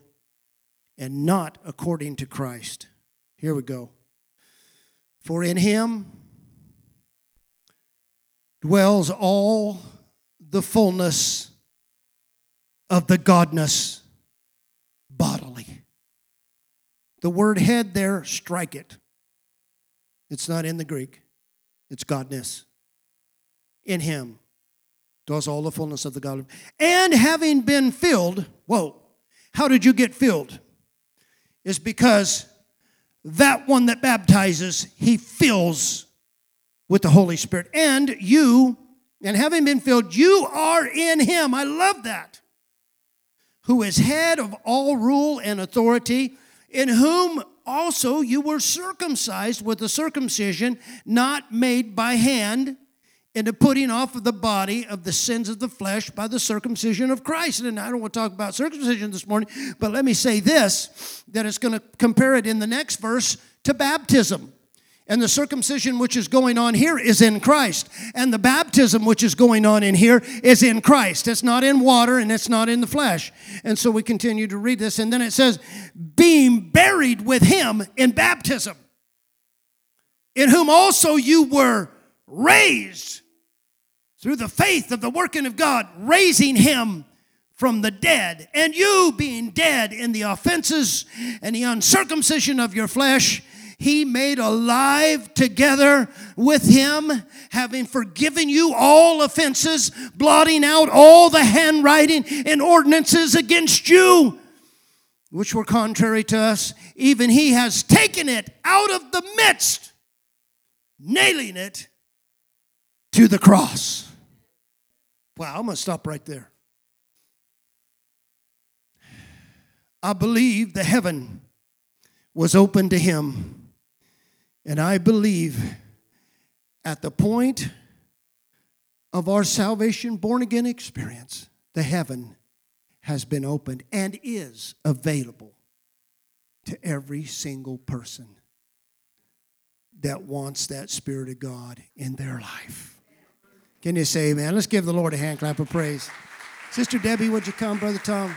and not according to Christ. Here we go. For in him dwells all the fullness of the Godness bodily. The word head there, strike it. It's not in the Greek. It's Godness. In him dwells all the fullness of the God. And having been filled, whoa, how did you get filled? It's because that one that baptizes, he fills with the Holy Spirit. And having been filled, you are in him. I love that. Who is head of all rule and authority, in whom also you were circumcised with a circumcision not made by hand, in the putting off of the body of the sins of the flesh by the circumcision of Christ. And I don't want to talk about circumcision this morning, but let me say this, that it's going to compare it in the next verse to baptism. And the circumcision which is going on here is in Christ. And the baptism which is going on in here is in Christ. It's not in water and it's not in the flesh. And so we continue to read this. And then it says, being buried with him in baptism, in whom also you were raised through the faith of the working of God, raising him from the dead, and you being dead in the offenses and the uncircumcision of your flesh, he made alive together with him, having forgiven you all offenses, blotting out all the handwriting and ordinances against you, which were contrary to us. Even he has taken it out of the midst, nailing it to the cross. Wow, I'm going to stop right there. I believe the heaven was open to him. And I believe at the point of our salvation, born again experience, the heaven has been opened and is available to every single person that wants that Spirit of God in their life. Can you say amen? Let's give the Lord a hand clap of praise. Sister Debbie, would you come, Brother Tom?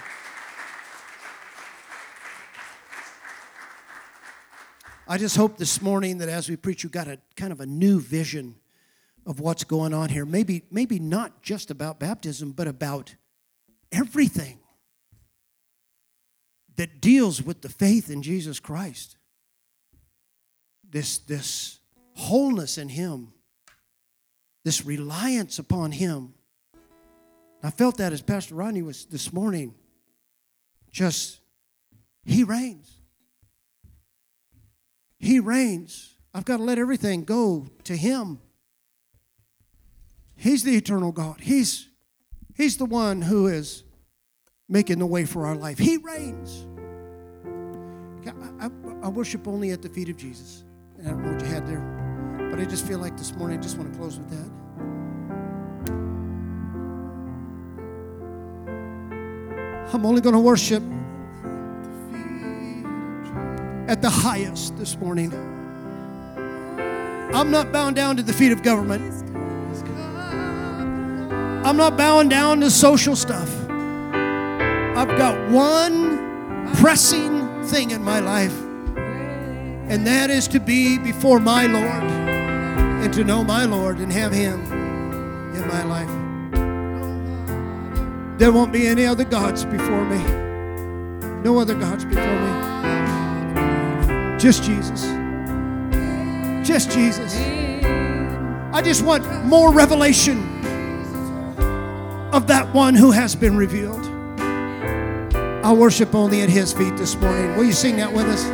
I just hope this morning that as we preach, you got a kind of a new vision of what's going on here. Maybe not just about baptism, but about everything that deals with the faith in Jesus Christ. This wholeness in him. This reliance upon him. I felt that as Pastor Rodney was this morning. Just, he reigns. He reigns. I've got to let everything go to him. He's the eternal God. He's the one who is making the way for our life. He reigns. I worship only at the feet of Jesus. And I don't know what you had there. But I just feel like this morning, I just want to close with that. I'm only going to worship at the highest this morning. I'm not bowing down to the feet of government. I'm not bowing down to social stuff. I've got one pressing thing in my life, and that is to be before my Lord and to know my Lord and have Him in my life. There won't be any other gods before me. No other gods before me. Just Jesus. Just Jesus. I just want more revelation of that one who has been revealed. I worship only at His feet this morning. Will you sing that with us?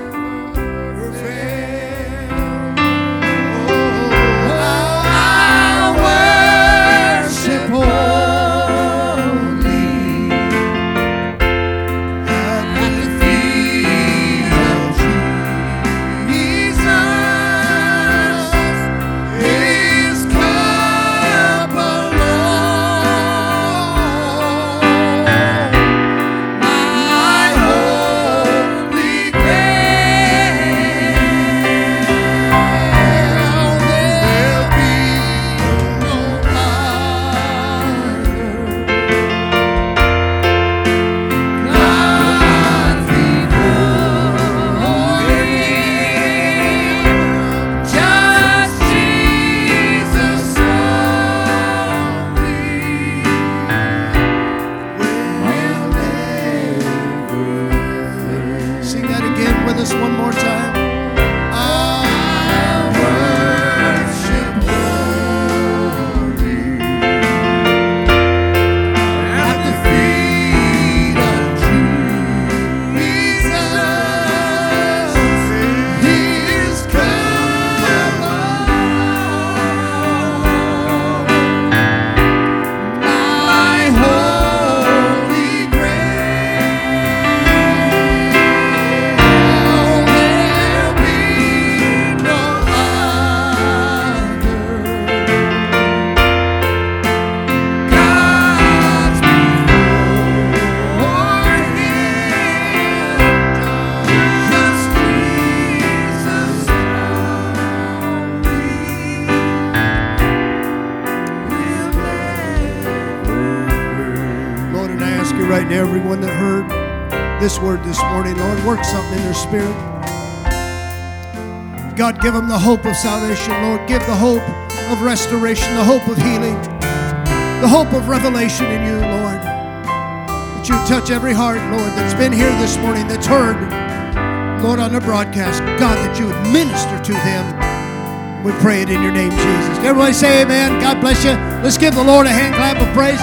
Everyone that heard this word this morning, Lord, work something in their spirit. God, give them the hope of salvation, Lord. Give the hope of restoration, the hope of healing, the hope of revelation in You, Lord. That You touch every heart, Lord, that's been here this morning, that's heard, Lord, on the broadcast. God, that You would minister to them. We pray it in Your name, Jesus. Everybody say amen. God bless you. Let's give the Lord a hand clap of praise.